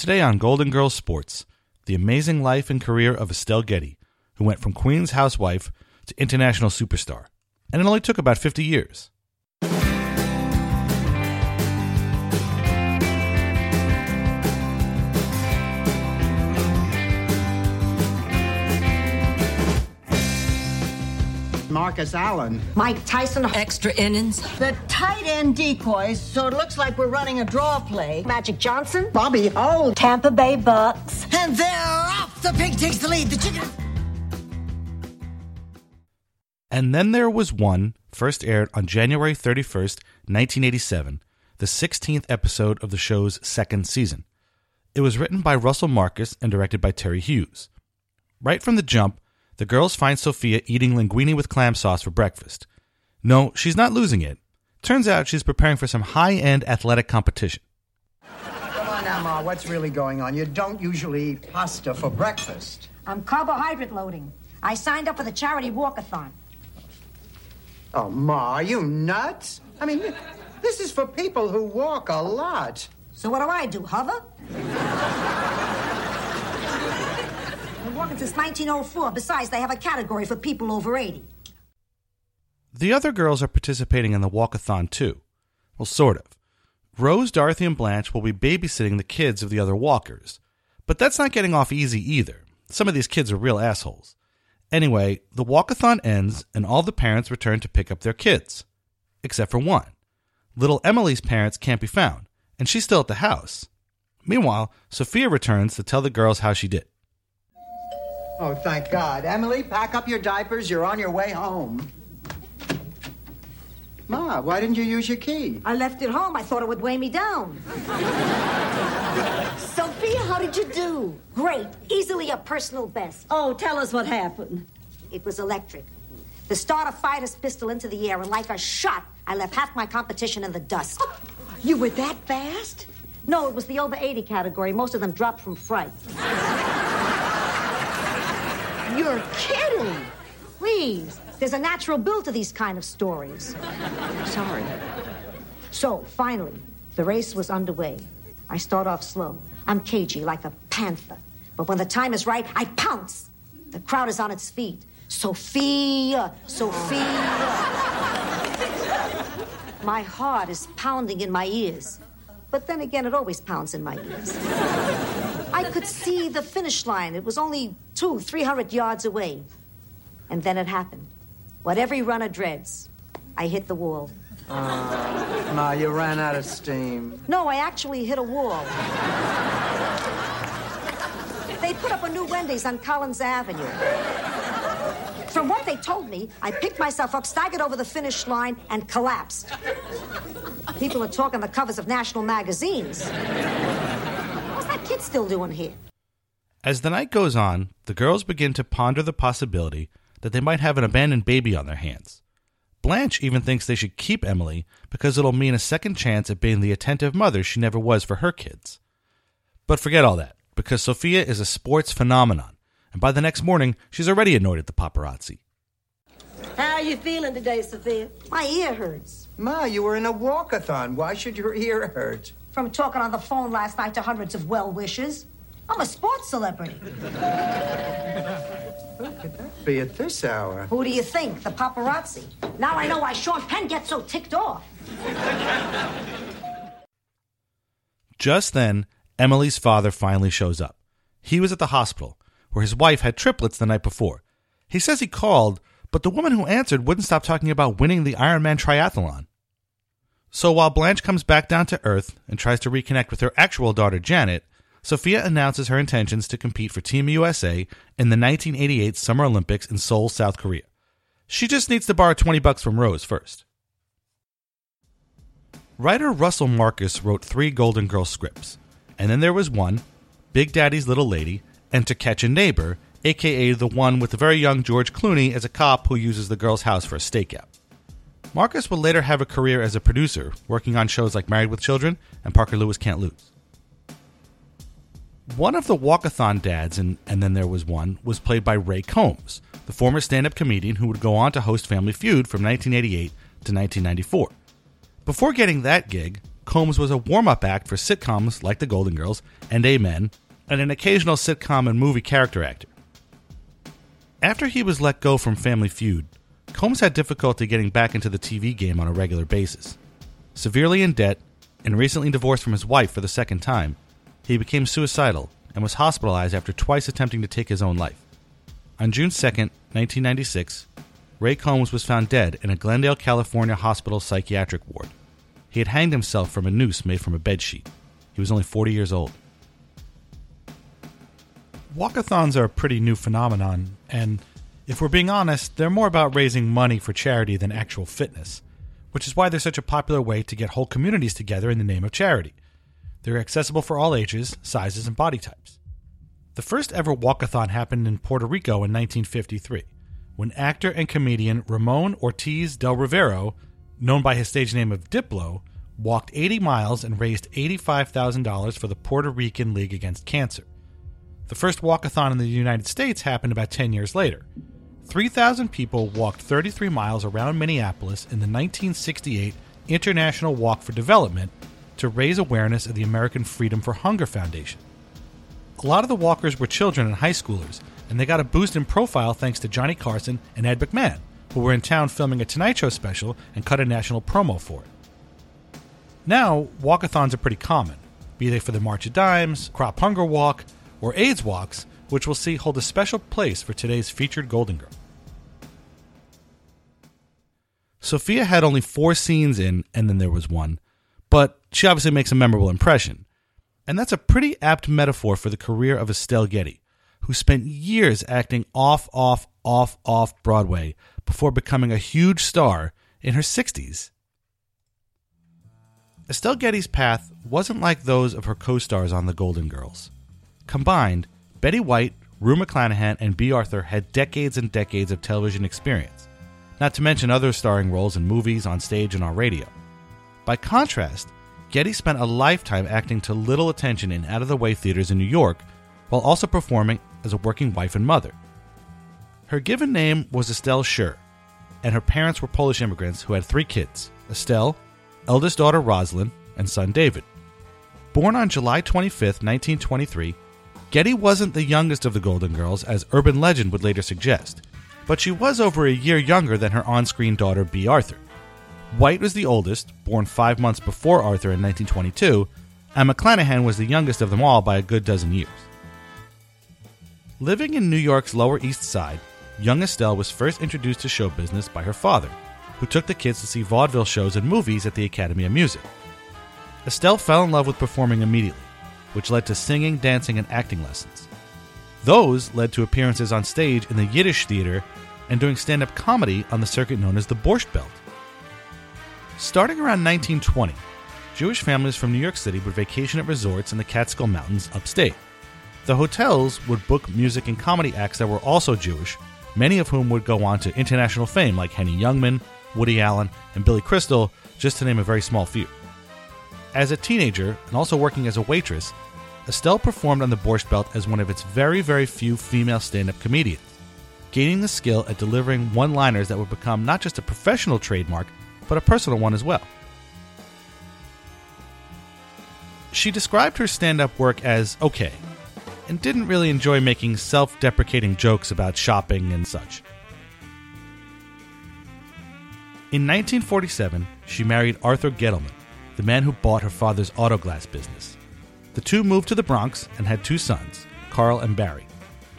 Today on Golden Girls Sports, the amazing life and career of Estelle Getty, who went from Queen's housewife to international superstar. And it only took about 50 years. Marcus Allen. Mike Tyson. Extra innings. The tight end decoys, so it looks like we're running a draw play. Magic Johnson. Bobby Hole. Tampa Bay Bucks. And they're off! The pig takes the lead. The chicken... And then there was one, first aired on January 31st, 1987, the 16th episode of the show's second season. It was written by Russell Marcus and directed by Terry Hughes. Right from the jump, the girls find Sofia eating linguine with clam sauce for breakfast. No, she's not losing it. Turns out she's preparing for some high-end athletic competition. Come on now, Ma, what's really going on? You don't usually eat pasta for breakfast. I'm carbohydrate loading. I signed up for the charity walkathon. Oh, Ma, are you nuts? I mean, this is for people who walk a lot. So what do? Hover? I've been walking since 1904. Besides, they have a category for people over 80. The other girls are participating in the walkathon, too. Well, sort of. Rose, Dorothy, and Blanche will be babysitting the kids of the other walkers. But that's not getting off easy, either. Some of these kids are real assholes. Anyway, the walkathon ends, and all the parents return to pick up their kids. Except for one. Little Emily's parents can't be found, and she's still at the house. Meanwhile, Sofia returns to tell the girls how she did. Oh, thank God. Emily, pack up your diapers. You're on your way home. Ma, why didn't you use your key? I left it home. I thought it would weigh me down. Sophia, how did you do? Great. Easily a personal best. Oh, tell us what happened. It was electric. The starter fired his pistol into the air, and like a shot, I left half my competition in the dust. Oh, you were that fast? No, it was the over 80 category. Most of them dropped from fright. You're kidding. Please. There's a natural build to these kind of stories. Sorry. So, finally, the race was underway. I start off slow. I'm cagey, like a panther. But when the time is right, I pounce. The crowd is on its feet. Sophia! Sophia! My heart is pounding in my ears. But then again, it always pounds in my ears. I could see the finish line. It was only 200-300 yards away. And then it happened. What every runner dreads. I hit the wall. Ma, you ran out of steam. No, I actually hit a wall. They put up a new Wendy's on Collins Avenue. From what they told me, I picked myself up, staggered over the finish line, and collapsed. People are talking the covers of national magazines. What's that kid still doing here? As the night goes on, the girls begin to ponder the possibility that they might have an abandoned baby on their hands. Blanche even thinks they should keep Emily because it'll mean a second chance at being the attentive mother she never was for her kids. But forget all that, because Sofia is a sports phenomenon, and by the next morning, she's already annoyed at the paparazzi. How are you feeling today, Sofia? My ear hurts. Ma, you were in a walkathon. Why should your ear hurt? From talking on the phone last night to hundreds of well-wishers. I'm a sports celebrity. Who could that be at this hour? Who do you think? The paparazzi. Now I know why Sean Penn gets so ticked off. Just then, Emily's father finally shows up. He was at the hospital, where his wife had triplets the night before. He says he called, but the woman who answered wouldn't stop talking about winning the Ironman triathlon. So while Blanche comes back down to earth and tries to reconnect with her actual daughter, Janet, Sofia announces her intentions to compete for Team USA in the 1988 Summer Olympics in Seoul, South Korea. She just needs to borrow $20 from Rose first. Writer Russell Marcus wrote 3 Golden Girls scripts, and then there was one, Big Daddy's Little Lady, and To Catch a Neighbor, a.k.a. the one with the very young George Clooney as a cop who uses the girl's house for a stakeout. Marcus would later have a career as a producer, working on shows like Married with Children and Parker Lewis Can't Lose. One of the walkathon dads, and then there was one, was played by Ray Combs, the former stand-up comedian who would go on to host Family Feud from 1988 to 1994. Before getting that gig, Combs was a warm-up act for sitcoms like The Golden Girls and Amen, and an occasional sitcom and movie character actor. After he was let go from Family Feud, Combs had difficulty getting back into the TV game on a regular basis. Severely in debt and recently divorced from his wife for the second time, he became suicidal and was hospitalized after twice attempting to take his own life. On June 2, 1996, Ray Combs was found dead in a Glendale, California hospital psychiatric ward. He had hanged himself from a noose made from a bedsheet. He was only 40 years old. Walkathons are a pretty new phenomenon, and if we're being honest, they're more about raising money for charity than actual fitness, which is why they're such a popular way to get whole communities together in the name of charity. They're accessible for all ages, sizes, and body types. The first ever walkathon happened in Puerto Rico in 1953, when actor and comedian Ramon Ortiz Del Rivero, known by his stage name of Diplo, walked 80 miles and raised $85,000 for the Puerto Rican League Against Cancer. The first walkathon in the United States happened about 10 years later. 3,000 people walked 33 miles around Minneapolis in the 1968 International Walk for Development to raise awareness of the American Freedom for Hunger Foundation. A lot of the walkers were children and high schoolers, and they got a boost in profile thanks to Johnny Carson and Ed McMahon, who were in town filming a Tonight Show special and cut a national promo for it. Now, walkathons are pretty common, be they for the March of Dimes, Crop Hunger Walk, or AIDS walks, which we'll see hold a special place for today's featured Golden Girl. Sofia had only 4 scenes in, and then there was one, but she obviously makes a memorable impression. And that's a pretty apt metaphor for the career of Estelle Getty, who spent years acting off Broadway before becoming a huge star in her 60s. Estelle Getty's path wasn't like those of her co-stars on The Golden Girls. Combined, Betty White, Rue McClanahan, and Bea Arthur had decades and decades of television experience, not to mention other starring roles in movies, on stage, and on radio. By contrast, Getty spent a lifetime acting to little attention in out-of-the-way theaters in New York, while also performing as a working wife and mother. Her given name was Estelle Schur, and her parents were Polish immigrants who had 3 kids, Estelle, eldest daughter Rosalind, and son David. Born on July 25, 1923, Getty wasn't the youngest of the Golden Girls, as urban legend would later suggest, but she was over a year younger than her on-screen daughter, Bea Arthur. White was the oldest, born 5 months before Arthur in 1922, and McClanahan was the youngest of them all by a good dozen years. Living in New York's Lower East Side, young Estelle was first introduced to show business by her father, who took the kids to see vaudeville shows and movies at the Academy of Music. Estelle fell in love with performing immediately, which led to singing, dancing, and acting lessons. Those led to appearances on stage in the Yiddish theater and doing stand-up comedy on the circuit known as the Borscht Belt. Starting around 1920, Jewish families from New York City would vacation at resorts in the Catskill Mountains upstate. The hotels would book music and comedy acts that were also Jewish, many of whom would go on to international fame like Henny Youngman, Woody Allen, and Billy Crystal, just to name a very small few. As a teenager, and also working as a waitress, Estelle performed on the Borscht Belt as one of its very, very few female stand-up comedians, gaining the skill at delivering one-liners that would become not just a professional trademark, but a personal one as well. She described her stand-up work as okay, and didn't really enjoy making self-deprecating jokes about shopping and such. In 1947, she married Arthur Gettleman, the man who bought her father's auto glass business. The two moved to the Bronx and had 2 sons, Carl and Barry.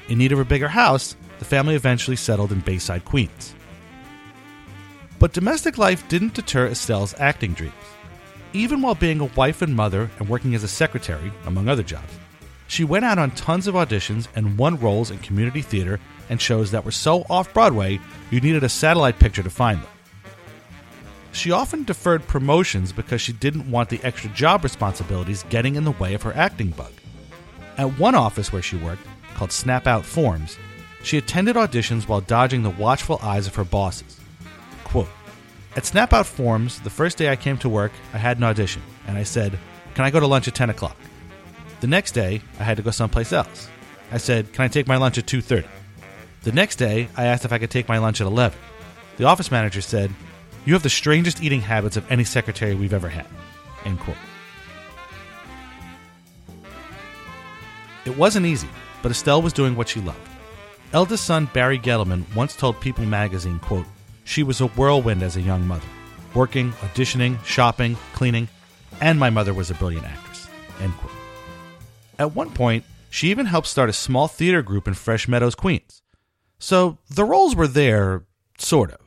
In need of a bigger house, the family eventually settled in Bayside, Queens. But domestic life didn't deter Estelle's acting dreams. Even while being a wife and mother and working as a secretary, among other jobs, she went out on tons of auditions and won roles in community theater and shows that were so off-Broadway you needed a satellite picture to find them. She often deferred promotions because she didn't want the extra job responsibilities getting in the way of her acting bug. At one office where she worked, called Snap Out Forms, she attended auditions while dodging the watchful eyes of her bosses. Quote, "At Snap Out Forms, the first day I came to work, I had an audition, and I said, 'Can I go to lunch at 10 o'clock?' The next day, I had to go someplace else. I said, 'Can I take my lunch at 2:30?' The next day, I asked if I could take my lunch at 11. The office manager said, 'You have the strangest eating habits of any secretary we've ever had.'" End quote. It wasn't easy, but Estelle was doing what she loved. Eldest son Barry Gettleman once told People magazine, quote, "She was a whirlwind as a young mother, working, auditioning, shopping, cleaning, and my mother was a brilliant actress," end quote. At one point, she even helped start a small theater group in Fresh Meadows, Queens. So the roles were there, sort of.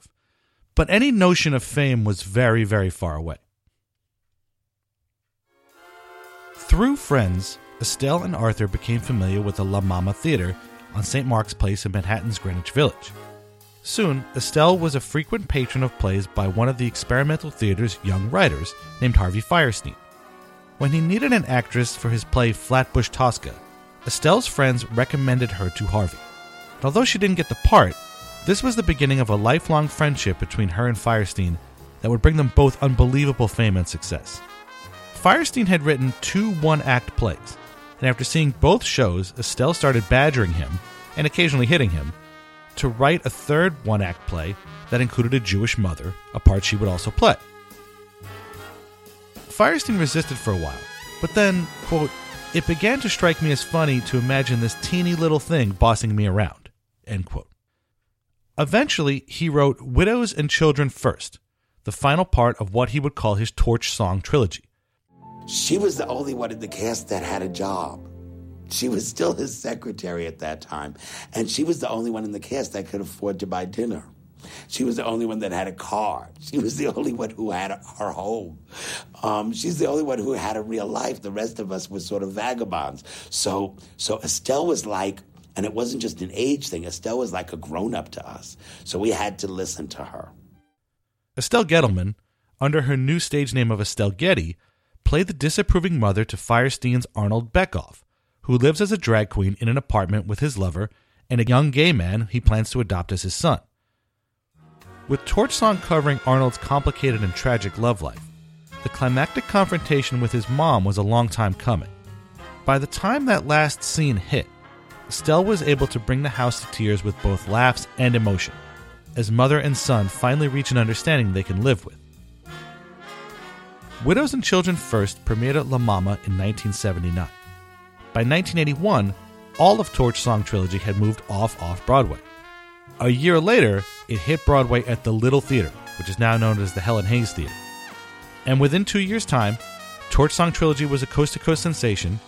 But any notion of fame was very, very far away. Through friends, Estelle and Arthur became familiar with the La Mama Theater on St. Mark's Place in Manhattan's Greenwich Village. Soon, Estelle was a frequent patron of plays by one of the experimental theater's young writers named Harvey Fierstein. When he needed an actress for his play Flatbush Tosca, Estelle's friends recommended her to Harvey. And although she didn't get the part, this was the beginning of a lifelong friendship between her and Fierstein that would bring them both unbelievable fame and success. Fierstein had written 2 one-act plays, and after seeing both shows, Estelle started badgering him, and occasionally hitting him, to write a third one-act play that included a Jewish mother, a part she would also play. Fierstein resisted for a while, but then, quote, "It began to strike me as funny to imagine this teeny little thing bossing me around," end quote. Eventually, he wrote Widows and Children First, the final part of what he would call his Torch Song Trilogy. She was the only one in the cast that had a job. She was still his secretary at that time, and she was the only one in the cast that could afford to buy dinner. She was the only one that had a car. She was the only one who had her home. She's the only one who had a real life. The rest of us were sort of vagabonds. So Estelle was like, and it wasn't just an age thing. Estelle was like a grown-up to us. So we had to listen to her. Estelle Gettelman, under her new stage name of Estelle Getty, played the disapproving mother to Fierstein's Arnold Beckoff, who lives as a drag queen in an apartment with his lover and a young gay man he plans to adopt as his son. With Torch Song covering Arnold's complicated and tragic love life, the climactic confrontation with his mom was a long time coming. By the time that last scene hit, Estelle was able to bring the house to tears with both laughs and emotion, as mother and son finally reach an understanding they can live with. Widows and Children First premiered at La Mama in 1979. By 1981, all of Torch Song Trilogy had moved off Broadway. A year later, it hit Broadway at the Little Theater, which is now known as the Helen Hayes Theater. And within 2 years' time, Torch Song Trilogy was a coast-to-coast sensation,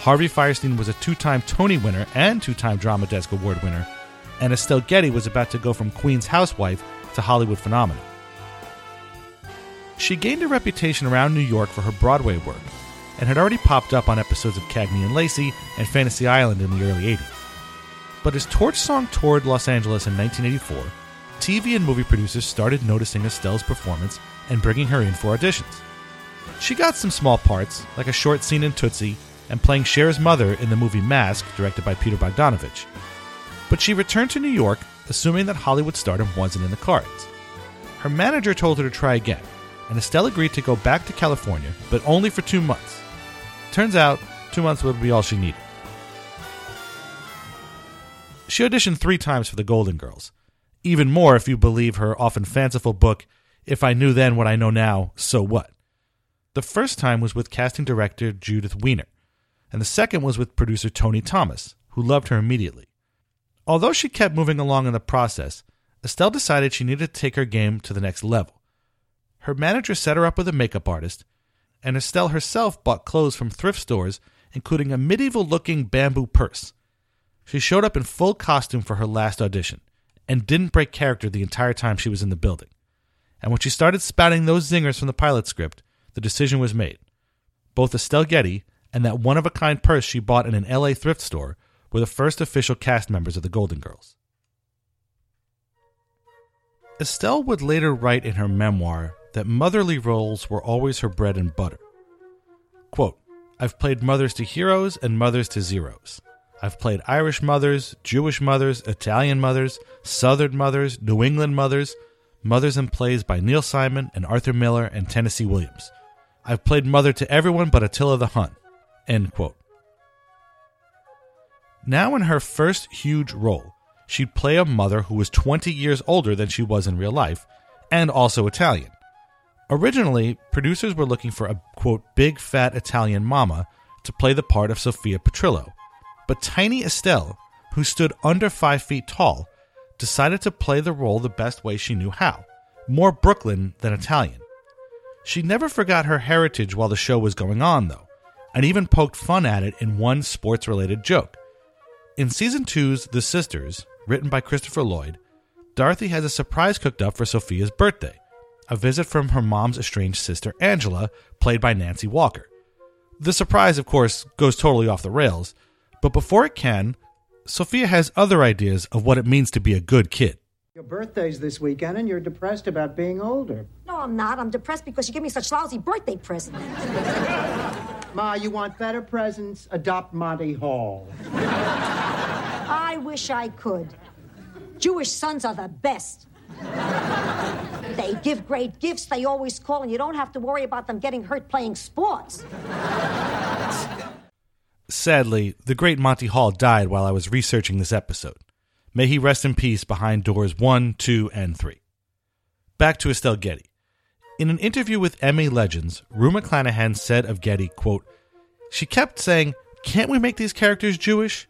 Harvey Fierstein was a 2-time Tony winner and 2-time Drama Desk Award winner, and Estelle Getty was about to go from Queen's housewife to Hollywood phenomenon. She gained a reputation around New York for her Broadway work, and had already popped up on episodes of Cagney and Lacey and Fantasy Island in the early 80s. But as Torch Song toured Los Angeles in 1984, TV and movie producers started noticing Estelle's performance and bringing her in for auditions. She got some small parts, like a short scene in Tootsie and playing Cher's mother in the movie Mask, directed by Peter Bogdanovich. But she returned to New York, assuming that Hollywood stardom wasn't in the cards. Her manager told her to try again, and Estelle agreed to go back to California, but only for 2 months. Turns out, 2 months would be all she needed. She auditioned 3 times for the Golden Girls, even more if you believe her often fanciful book, If I Knew Then What I Know Now, So What? The first time was with casting director Judith Weiner, and the second was with producer Tony Thomas, who loved her immediately. Although she kept moving along in the process, Estelle decided she needed to take her game to the next level. Her manager set her up with a makeup artist, and Estelle herself bought clothes from thrift stores, including a medieval-looking bamboo purse. She showed up in full costume for her last audition and didn't break character the entire time she was in the building. And when she started spouting those zingers from the pilot script, the decision was made. Both Estelle Getty and that one-of-a-kind purse she bought in an LA thrift store were the first official cast members of the Golden Girls. Estelle would later write in her memoir that motherly roles were always her bread and butter. Quote, "I've played mothers to heroes and mothers to zeros. I've played Irish mothers, Jewish mothers, Italian mothers, Southern mothers, New England mothers, mothers in plays by Neil Simon and Arthur Miller and Tennessee Williams. I've played mother to everyone but Attila the Hun," end quote. Now in her first huge role, she'd play a mother who was 20 years older than she was in real life, and also Italian. Originally, producers were looking for a, quote, "big fat Italian mama" to play the part of Sofia Petrillo, But tiny Estelle, who stood under 5 feet tall, decided to play the role the best way she knew how, more Brooklyn than Italian. She never forgot her heritage while the show was going on, though, and even poked fun at it in one sports-related joke. In Season 2's The Sisters, written by Christopher Lloyd, Dorothy has a surprise cooked up for Sophia's birthday, a visit from her mom's estranged sister, Angela, played by Nancy Walker. The surprise, of course, goes totally off the rails, but before it can, Sophia has other ideas of what it means to be a good kid. Your birthday's this weekend, and you're depressed about being older. No, I'm not. I'm depressed because you give me such lousy birthday presents. Ma, you want better presents? Adopt Monty Hall. I wish I could. Jewish sons are the best. They give great gifts, they always call, and you don't have to worry about them getting hurt playing sports. Sadly, the great Monty Hall died while I was researching this episode. May he rest in peace behind doors 1, 2, and 3. Back to Estelle Getty. In an interview with Emmy Legends, Rue McClanahan said of Getty, quote, "She kept saying, 'Can't we make these characters Jewish?'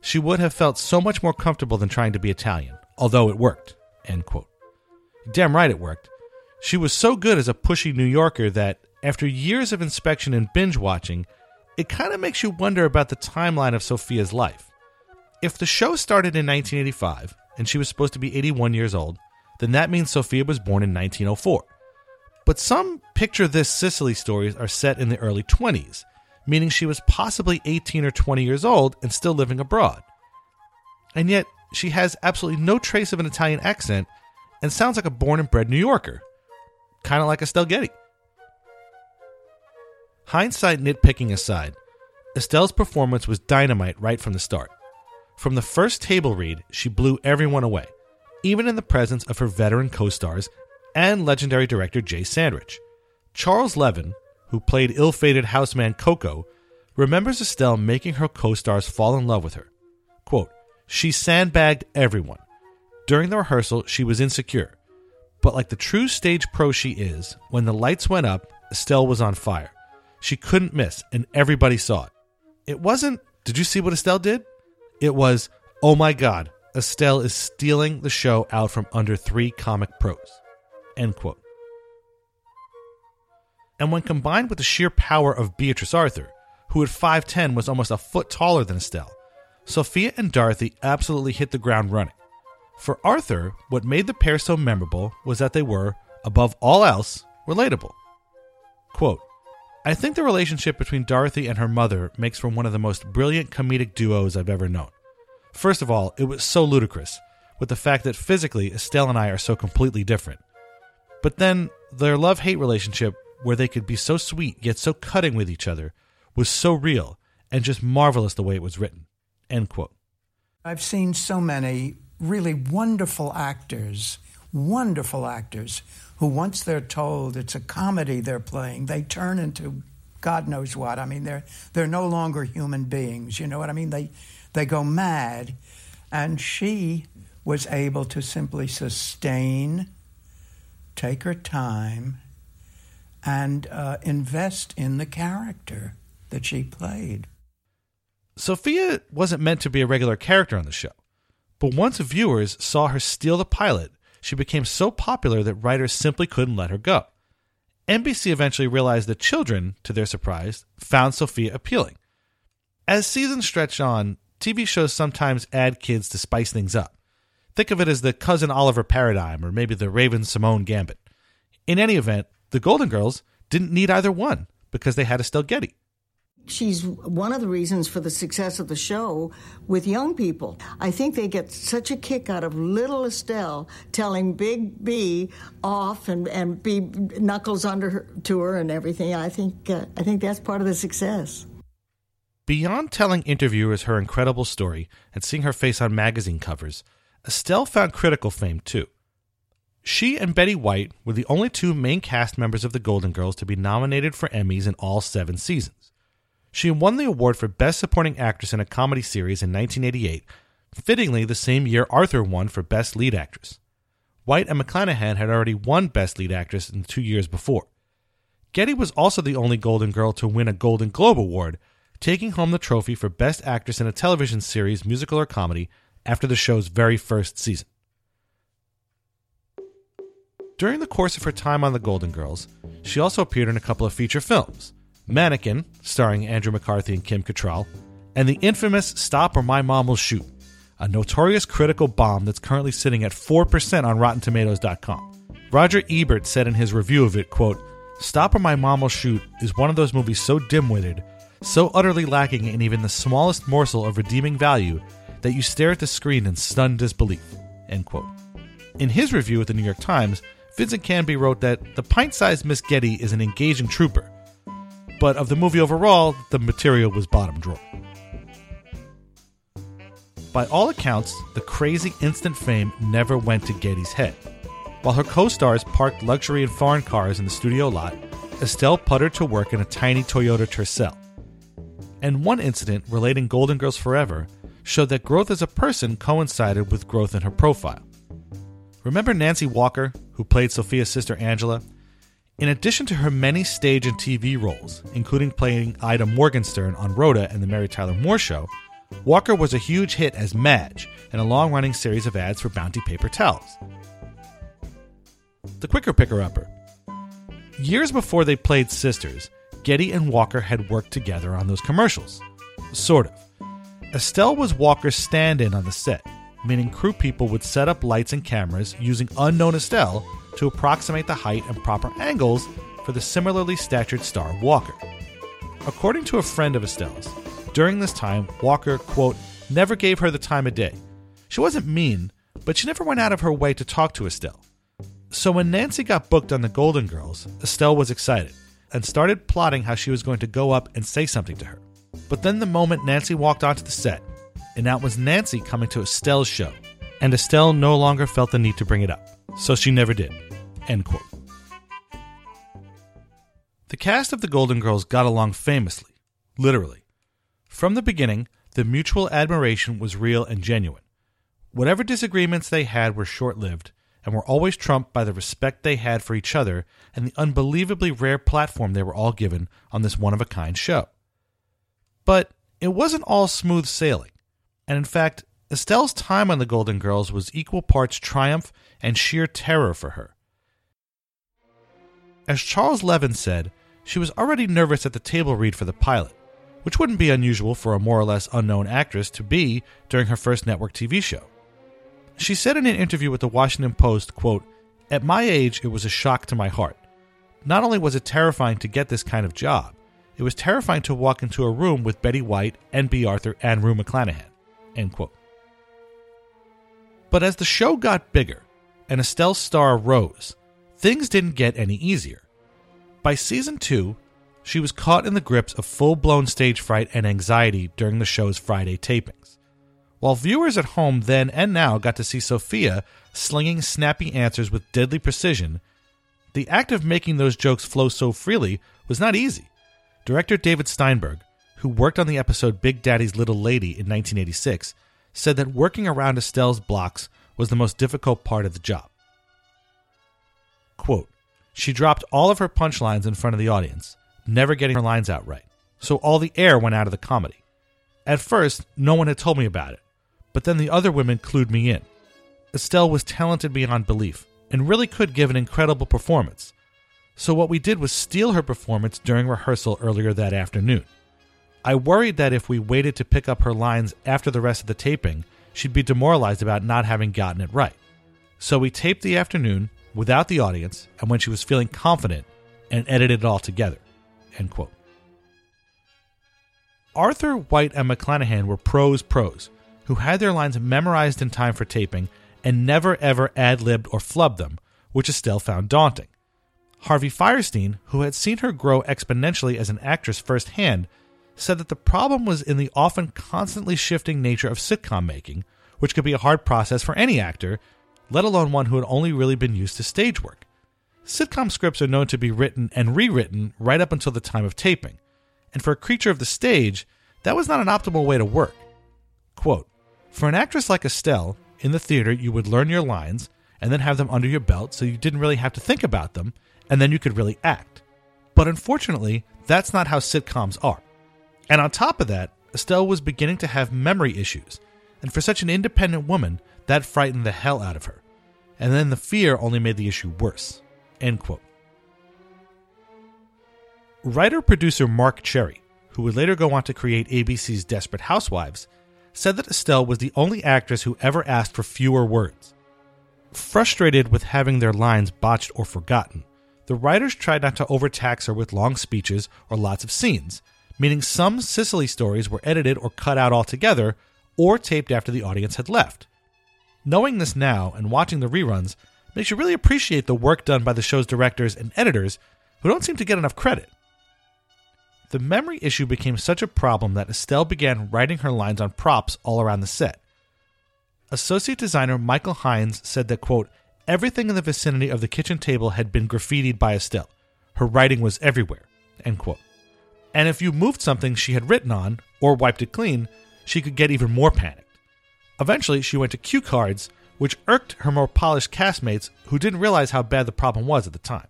She would have felt so much more comfortable than trying to be Italian, although it worked," end quote. Damn right it worked. She was so good as a pushy New Yorker that, after years of inspection and binge-watching, it kind of makes you wonder about the timeline of Sophia's life. If the show started in 1985, and she was supposed to be 81 years old, then that means Sophia was born in 1904. But some Picture This Sicily stories are set in the early 20s, meaning she was possibly 18 or 20 years old and still living abroad. And yet, she has absolutely no trace of an Italian accent and sounds like a born and bred New Yorker. Kind of like Estelle Getty. Hindsight nitpicking aside, Estelle's performance was dynamite right from the start. From the first table read, she blew everyone away, even in the presence of her veteran co-stars and legendary director Jay Sandrich. Charles Levin, who played ill-fated houseman Coco, remembers Estelle making her co-stars fall in love with her. Quote, "She sandbagged everyone. During the rehearsal, she was insecure. But like the true stage pro she is, when the lights went up, Estelle was on fire. She couldn't miss, and everybody saw it. It wasn't, 'Did you see what Estelle did?' It was, 'Oh my God, Estelle is stealing the show out from under three comic pros.'" End quote. And when combined with the sheer power of Beatrice Arthur, who at 5'10" was almost a foot taller than Estelle, Sophia and Dorothy absolutely hit the ground running. For Arthur, what made the pair so memorable was that they were, above all else, relatable. Quote, "I think the relationship between Dorothy and her mother makes for one of the most brilliant comedic duos I've ever known. First of all, it was so ludicrous, with the fact that physically Estelle and I are so completely different. But then, their love-hate relationship, where they could be so sweet yet so cutting with each other, was so real and just marvelous the way it was written." End quote. I've seen so many really wonderful actors, who once they're told it's a comedy they're playing, they turn into God knows what. I mean, they're no longer human beings, you know what I mean? They go mad. And she was able to simply sustain, take her time, and invest in the character that she played. Sophia wasn't meant to be a regular character on the show, but once viewers saw her steal the pilot, she became so popular that writers simply couldn't let her go. NBC eventually realized that children, to their surprise, found Sophia appealing. As seasons stretch on, TV shows sometimes add kids to spice things up. Think of it as the Cousin Oliver paradigm, or maybe the Raven-Simone gambit. In any event, the Golden Girls didn't need either one because they had Estelle Getty. She's one of the reasons for the success of the show with young people. I think they get such a kick out of little Estelle telling Big B off and B knuckles under her, to her and everything. I think that's part of the success. Beyond telling interviewers her incredible story and seeing her face on magazine covers, Estelle found critical fame too. She and Betty White were the only two main cast members of the Golden Girls to be nominated for Emmys in all 7 seasons. She won the award for Best Supporting Actress in a Comedy Series in 1988, fittingly the same year Arthur won for Best Lead Actress. White and McClanahan had already won Best Lead Actress in 2 years before. Getty was also the only Golden Girl to win a Golden Globe Award, taking home the trophy for Best Actress in a Television Series, Musical, or Comedy after the show's very first season. During the course of her time on The Golden Girls, she also appeared in a couple of feature films, Mannequin, starring Andrew McCarthy and Kim Cattrall, and the infamous Stop or My Mom Will Shoot, a notorious critical bomb that's currently sitting at 4% on RottenTomatoes.com. Roger Ebert said in his review of it, quote, Stop or My Mom Will Shoot is one of those movies so dim-witted, so utterly lacking in even the smallest morsel of redeeming value that you stare at the screen in stunned disbelief, end quote. In his review at the New York Times, Vincent Canby wrote that the pint-sized Miss Getty is an engaging trooper, but of the movie overall, the material was bottom drawer. By all accounts, the crazy instant fame never went to Getty's head. While her co-stars parked luxury and foreign cars in the studio lot, Estelle puttered to work in a tiny Toyota Tercel. And one incident relating Golden Girls Forever showed that growth as a person coincided with growth in her profile. Remember Nancy Walker, who played Sophia's sister Angela? In addition to her many stage and TV roles, including playing Ida Morgenstern on Rhoda and The Mary Tyler Moore Show, Walker was a huge hit as Madge in a long-running series of ads for Bounty paper towels. The quicker picker-upper. Years before they played sisters, Getty and Walker had worked together on those commercials. Sort of. Estelle was Walker's stand-in on the set, meaning crew people would set up lights and cameras using unknown Estelle to approximate the height and proper angles for the similarly statured star Walker. According to a friend of Estelle's, during this time, Walker, quote, never gave her the time of day. She wasn't mean, but she never went out of her way to talk to Estelle. So when Nancy got booked on The Golden Girls, Estelle was excited and started plotting how she was going to go up and say something to her. But then the moment Nancy walked onto the set, and that was Nancy coming to Estelle's show, and Estelle no longer felt the need to bring it up, so she never did, end quote. The cast of The Golden Girls got along famously, literally. From the beginning, the mutual admiration was real and genuine. Whatever disagreements they had were short-lived, and were always trumped by the respect they had for each other and the unbelievably rare platform they were all given on this one-of-a-kind show. But it wasn't all smooth sailing, and in fact, Estelle's time on The Golden Girls was equal parts triumph and sheer terror for her. As Charles Levin said, she was already nervous at the table read for the pilot, which wouldn't be unusual for a more or less unknown actress to be during her first network TV show. She said in an interview with the Washington Post, quote, at my age, it was a shock to my heart. Not only was it terrifying to get this kind of job, it was terrifying to walk into a room with Betty White and Bea Arthur and Rue McClanahan, end quote. But as the show got bigger and Estelle's star rose, things didn't get any easier. By season 2, she was caught in the grips of full-blown stage fright and anxiety during the show's Friday tapings. While viewers at home then and now got to see Sofia slinging snappy answers with deadly precision, the act of making those jokes flow so freely was not easy. Director David Steinberg, who worked on the episode Big Daddy's Little Lady in 1986, said that working around Estelle's blocks was the most difficult part of the job. Quote, she dropped all of her punchlines in front of the audience, never getting her lines out right, so all the air went out of the comedy. At first, no one had told me about it. But then the other women clued me in. Estelle was talented beyond belief and really could give an incredible performance. So what we did was steal her performance during rehearsal earlier that afternoon. I worried that if we waited to pick up her lines after the rest of the taping, she'd be demoralized about not having gotten it right. So we taped the afternoon without the audience and when she was feeling confident and edited it all together, end quote. Arthur, White, and McClanahan were pros, who had their lines memorized in time for taping and never ever ad-libbed or flubbed them, which Estelle found daunting. Harvey Fierstein, who had seen her grow exponentially as an actress firsthand, said that the problem was in the often constantly shifting nature of sitcom making, which could be a hard process for any actor, let alone one who had only really been used to stage work. Sitcom scripts are known to be written and rewritten right up until the time of taping, and for a creature of the stage, that was not an optimal way to work. Quote, for an actress like Estelle, in the theater you would learn your lines and then have them under your belt so you didn't really have to think about them and then you could really act. But unfortunately, that's not how sitcoms are. And on top of that, Estelle was beginning to have memory issues, and for such an independent woman, that frightened the hell out of her. And then the fear only made the issue worse. End quote. Writer-producer Mark Cherry, who would later go on to create ABC's Desperate Housewives, said that Estelle was the only actress who ever asked for fewer words. Frustrated with having their lines botched or forgotten, the writers tried not to overtax her with long speeches or lots of scenes, meaning some Sicily stories were edited or cut out altogether or taped after the audience had left. Knowing this now and watching the reruns makes you really appreciate the work done by the show's directors and editors, who don't seem to get enough credit. The memory issue became such a problem that Estelle began writing her lines on props all around the set. Associate designer Michael Hines said that, quote, everything in the vicinity of the kitchen table had been graffitied by Estelle. Her writing was everywhere, end quote. And if you moved something she had written on, or wiped it clean, she could get even more panicked. Eventually, she went to cue cards, which irked her more polished castmates, who didn't realize how bad the problem was at the time.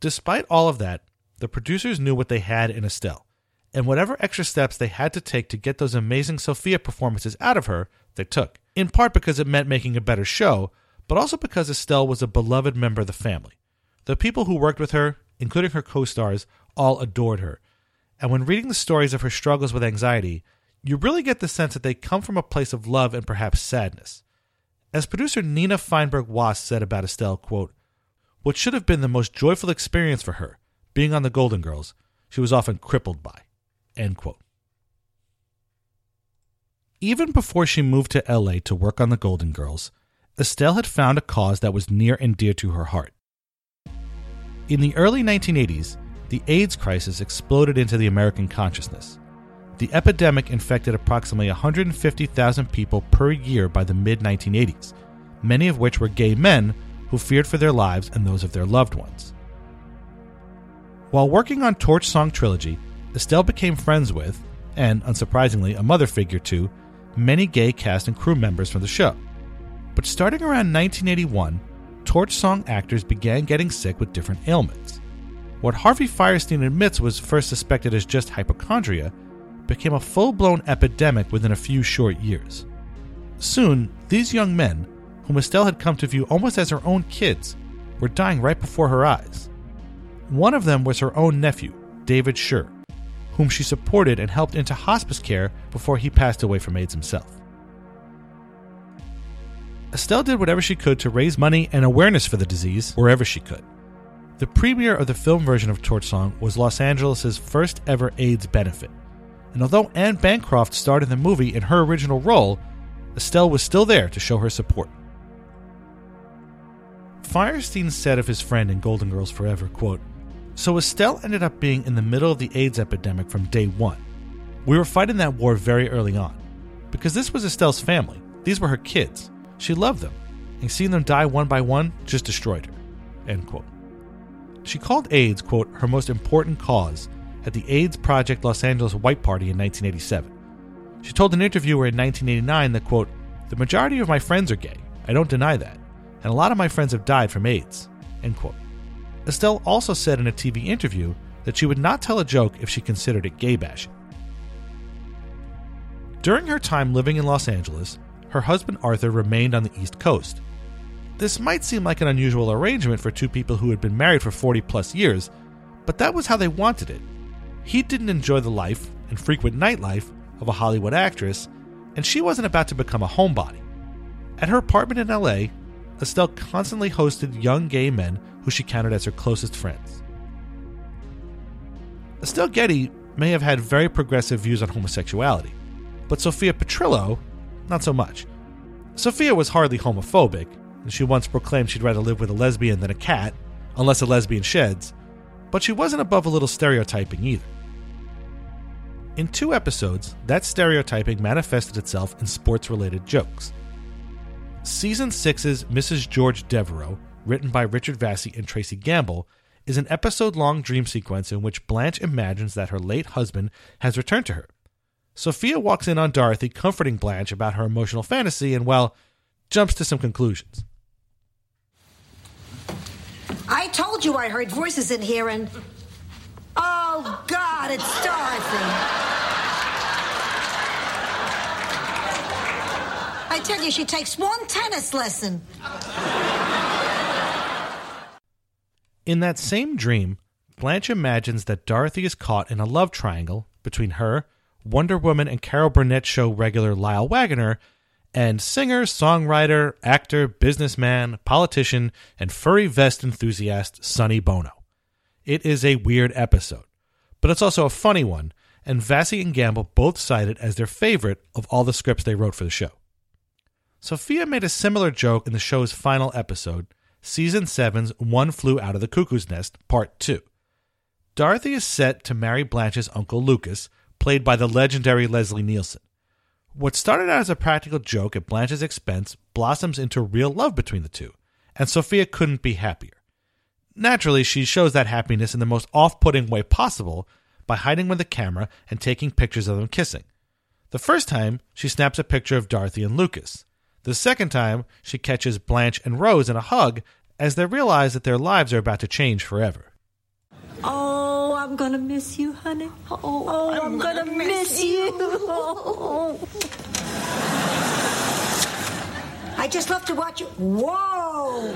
Despite all of that, the producers knew what they had in Estelle, and whatever extra steps they had to take to get those amazing Sofia performances out of her, they took, in part because it meant making a better show, but also because Estelle was a beloved member of the family. The people who worked with her, including her co-stars, all adored her, and when reading the stories of her struggles with anxiety, you really get the sense that they come from a place of love and perhaps sadness. As producer Nina Feinberg-Wass said about Estelle, quote, what should have been the most joyful experience for her, being on the Golden Girls, she was often crippled by, end quote. Even before she moved to L.A. to work on the Golden Girls, Estelle had found a cause that was near and dear to her heart. In the early 1980s, the AIDS crisis exploded into the American consciousness. The epidemic infected approximately 150,000 people per year by the mid-1980s, many of which were gay men who feared for their lives and those of their loved ones. While working on Torch Song Trilogy, Estelle became friends with, and unsurprisingly a mother figure to, many gay cast and crew members from the show. But starting around 1981, Torch Song actors began getting sick with different ailments. What Harvey Fierstein admits was first suspected as just hypochondria became a full-blown epidemic within a few short years. Soon, these young men, whom Estelle had come to view almost as her own kids, were dying right before her eyes. One of them was her own nephew, David Schur, whom she supported and helped into hospice care before he passed away from AIDS himself. Estelle did whatever she could to raise money and awareness for the disease wherever she could. The premiere of the film version of Torch Song was Los Angeles' first ever AIDS benefit, and although Anne Bancroft starred in the movie in her original role, Estelle was still there to show her support. Fierstein said of his friend in Golden Girls Forever, quote, so Estelle ended up being in the middle of the AIDS epidemic from day one. We were fighting that war very early on. Because this was Estelle's family. These were her kids. She loved them. And seeing them die one by one just destroyed her. End quote. She called AIDS, quote, her most important cause at the AIDS Project Los Angeles White Party in 1987. She told an interviewer in 1989 that, quote, the majority of my friends are gay. I don't deny that. And a lot of my friends have died from AIDS. End quote. Estelle also said in a TV interview that she would not tell a joke if she considered it gay bashing. During her time living in Los Angeles, her husband Arthur remained on the East Coast. This might seem like an unusual arrangement for two people who had been married for 40 plus years, but that was how they wanted it. He didn't enjoy the life and frequent nightlife of a Hollywood actress, and she wasn't about to become a homebody. At her apartment in LA, Estelle constantly hosted young gay men who she counted as her closest friends. Estelle Getty may have had very progressive views on homosexuality, but Sofia Petrillo, not so much. Sofia was hardly homophobic, and she once proclaimed she'd rather live with a lesbian than a cat, unless a lesbian sheds, but she wasn't above a little stereotyping either. In two episodes, that stereotyping manifested itself in sports-related jokes. Season 6's Mrs. George Devereaux, written by Richard Vassi and Tracy Gamble, is an episode-long dream sequence in which Blanche imagines that her late husband has returned to her. Sofia walks in on Dorothy comforting Blanche about her emotional fantasy and, well, jumps to some conclusions. I told you I heard voices in here and... Oh, God, it's Dorothy. I tell you, she takes one tennis lesson. In that same dream, Blanche imagines that Dorothy is caught in a love triangle between her, Wonder Woman and Carol Burnett show regular Lyle Waggoner, and singer, songwriter, actor, businessman, politician, and furry vest enthusiast Sonny Bono. It is a weird episode, but it's also a funny one, and Vassie and Gamble both cite it as their favorite of all the scripts they wrote for the show. Sofia made a similar joke in the show's final episode, Season 7's One Flew Out of the Cuckoo's Nest, Part 2. Dorothy is set to marry Blanche's Uncle Lucas, played by the legendary Leslie Nielsen. What started out as a practical joke at Blanche's expense blossoms into real love between the two, and Sofia couldn't be happier. Naturally, she shows that happiness in the most off-putting way possible by hiding with the camera and taking pictures of them kissing. The first time, she snaps a picture of Dorothy and Lucas. The second time, she catches Blanche and Rose in a hug as they realize that their lives are about to change forever. Oh, I'm going to miss you, honey. Oh, I'm going to miss you. Oh. I just love to watch you. Whoa!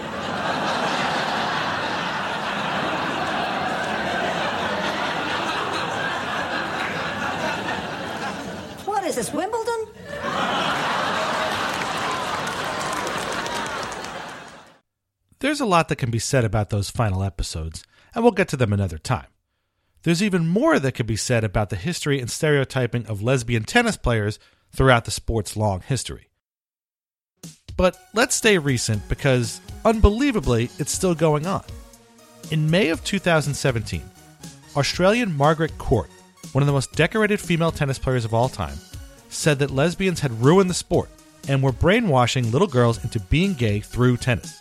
What is this, Wimbledon? There's a lot that can be said about those final episodes, and we'll get to them another time. There's even more that can be said about the history and stereotyping of lesbian tennis players throughout the sport's long history. But let's stay recent because, unbelievably, it's still going on. In May of 2017, Australian Margaret Court, one of the most decorated female tennis players of all time, said that lesbians had ruined the sport and were brainwashing little girls into being gay through tennis.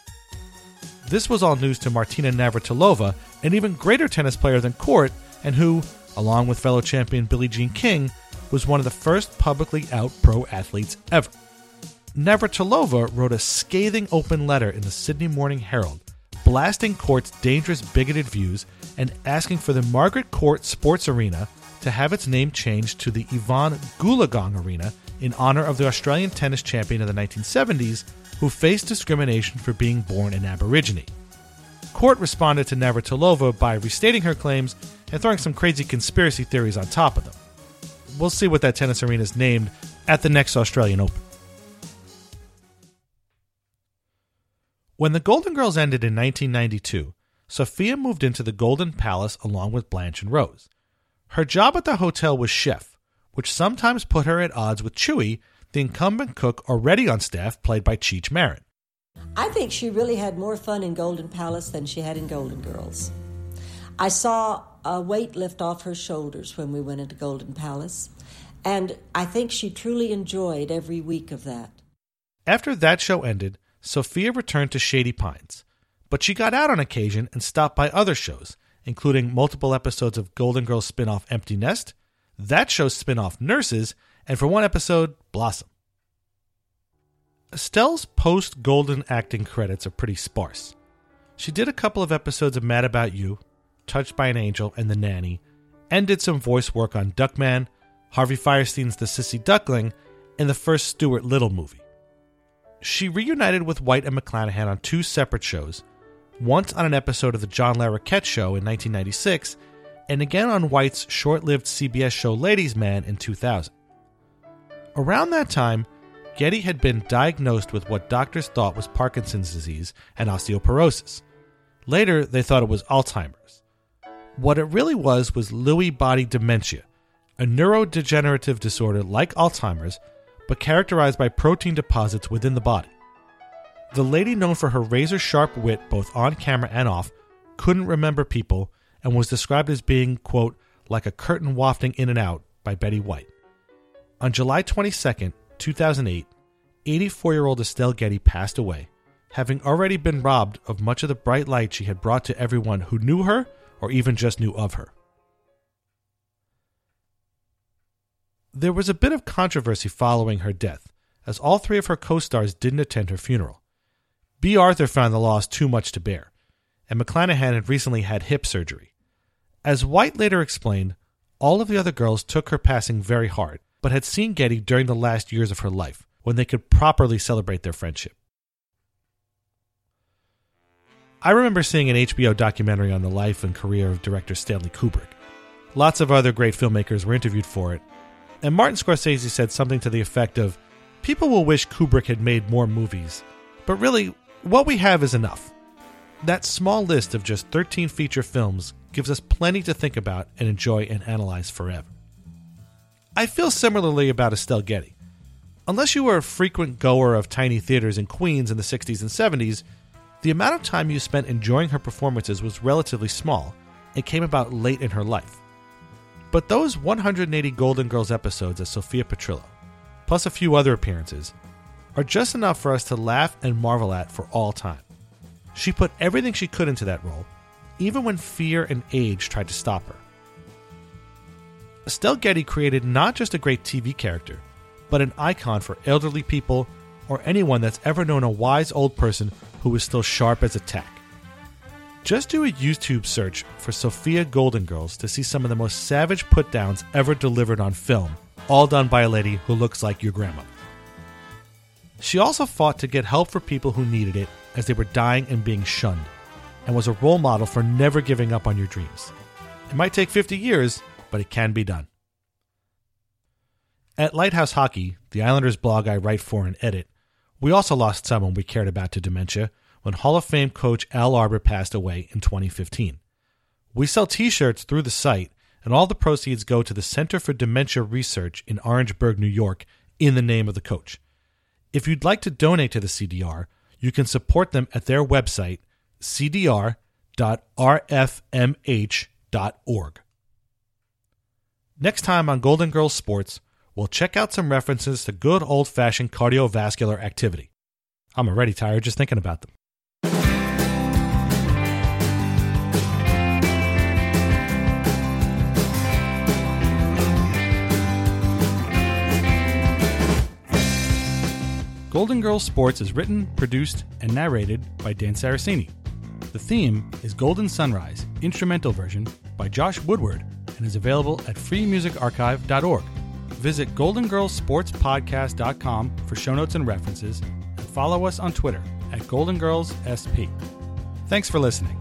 This was all news to Martina Navratilova, an even greater tennis player than Court, and who, along with fellow champion Billie Jean King, was one of the first publicly out pro athletes ever. Navratilova wrote a scathing open letter in the Sydney Morning Herald, blasting Court's dangerous, bigoted views and asking for the Margaret Court Sports Arena to have its name changed to the Yvonne Goolagong Arena in honor of the Australian tennis champion of the 1970s, who faced discrimination for being born an Aborigine. Court responded to Navratilova by restating her claims and throwing some crazy conspiracy theories on top of them. We'll see what that tennis arena is named at the next Australian Open. When the Golden Girls ended in 1992, Sofia moved into the Golden Palace along with Blanche and Rose. Her job at the hotel was chef, which sometimes put her at odds with Chewy, the incumbent cook already on staff, played by Cheech Marin. I think she really had more fun in Golden Palace than she had in Golden Girls. I saw a weight lift off her shoulders when we went into Golden Palace, and I think she truly enjoyed every week of that. After that show ended, Sofia returned to Shady Pines, but she got out on occasion and stopped by other shows, including multiple episodes of Golden Girls spin-off Empty Nest, that show's spin-off Nurses, and for one episode, Blossom. Estelle's post-Golden acting credits are pretty sparse. She did a couple of episodes of Mad About You, Touched by an Angel, and The Nanny, and did some voice work on Duckman, Harvey Fierstein's The Sissy Duckling, and the first Stuart Little movie. She reunited with White and McClanahan on two separate shows, once on an episode of The John Larroquette Show in 1996, and again on White's short-lived CBS show Ladies' Man in 2000. Around that time, Getty had been diagnosed with what doctors thought was Parkinson's disease and osteoporosis. Later, they thought it was Alzheimer's. What it really was Lewy body dementia, a neurodegenerative disorder like Alzheimer's, but characterized by protein deposits within the body. The lady, known for her razor-sharp wit both on camera and off, couldn't remember people and was described as being, quote, like a curtain wafting in and out by Betty White. On July 22, 2008, 84-year-old Estelle Getty passed away, having already been robbed of much of the bright light she had brought to everyone who knew her or even just knew of her. There was a bit of controversy following her death, as all three of her co-stars didn't attend her funeral. Bea Arthur found the loss too much to bear, and McClanahan had recently had hip surgery. As White later explained, all of the other girls took her passing very hard, but had seen Getty during the last years of her life, when they could properly celebrate their friendship. I remember seeing an HBO documentary on the life and career of director Stanley Kubrick. Lots of other great filmmakers were interviewed for it, and Martin Scorsese said something to the effect of, "People will wish Kubrick had made more movies, but really, what we have is enough." That small list of just 13 feature films gives us plenty to think about and enjoy and analyze forever. I feel similarly about Estelle Getty. Unless you were a frequent goer of tiny theaters in Queens in the 60s and 70s, the amount of time you spent enjoying her performances was relatively small and came about late in her life. But those 180 Golden Girls episodes as Sofia Petrillo, plus a few other appearances, are just enough for us to laugh and marvel at for all time. She put everything she could into that role, even when fear and age tried to stop her. Estelle Getty created not just a great TV character, but an icon for elderly people or anyone that's ever known a wise old person who is still sharp as a tack. Just do a YouTube search for Sofia Golden Girls to see some of the most savage put-downs ever delivered on film, all done by a lady who looks like your grandma. She also fought to get help for people who needed it as they were dying and being shunned, and was a role model for never giving up on your dreams. It might take 50 years, but it can be done. At Lighthouse Hockey, the Islanders blog I write for and edit, we also lost someone we cared about to dementia when Hall of Fame coach Al Arbor passed away in 2015. We sell t-shirts through the site, and all the proceeds go to the Center for Dementia Research in Orangeburg, New York, in the name of the coach. If you'd like to donate to the CDR, you can support them at their website, cdr.rfmh.org. Next time on Golden Girls Sports, we'll check out some references to good old-fashioned cardiovascular activity. I'm already tired just thinking about them. Golden Girls Sports is written, produced, and narrated by Dan Saracini. The theme is Golden Sunrise, instrumental version, by Josh Woodward, and is available at freemusicarchive.org. Visit goldengirlsportspodcast.com for show notes and references, and follow us on Twitter at Golden Girls SP. Thanks for listening.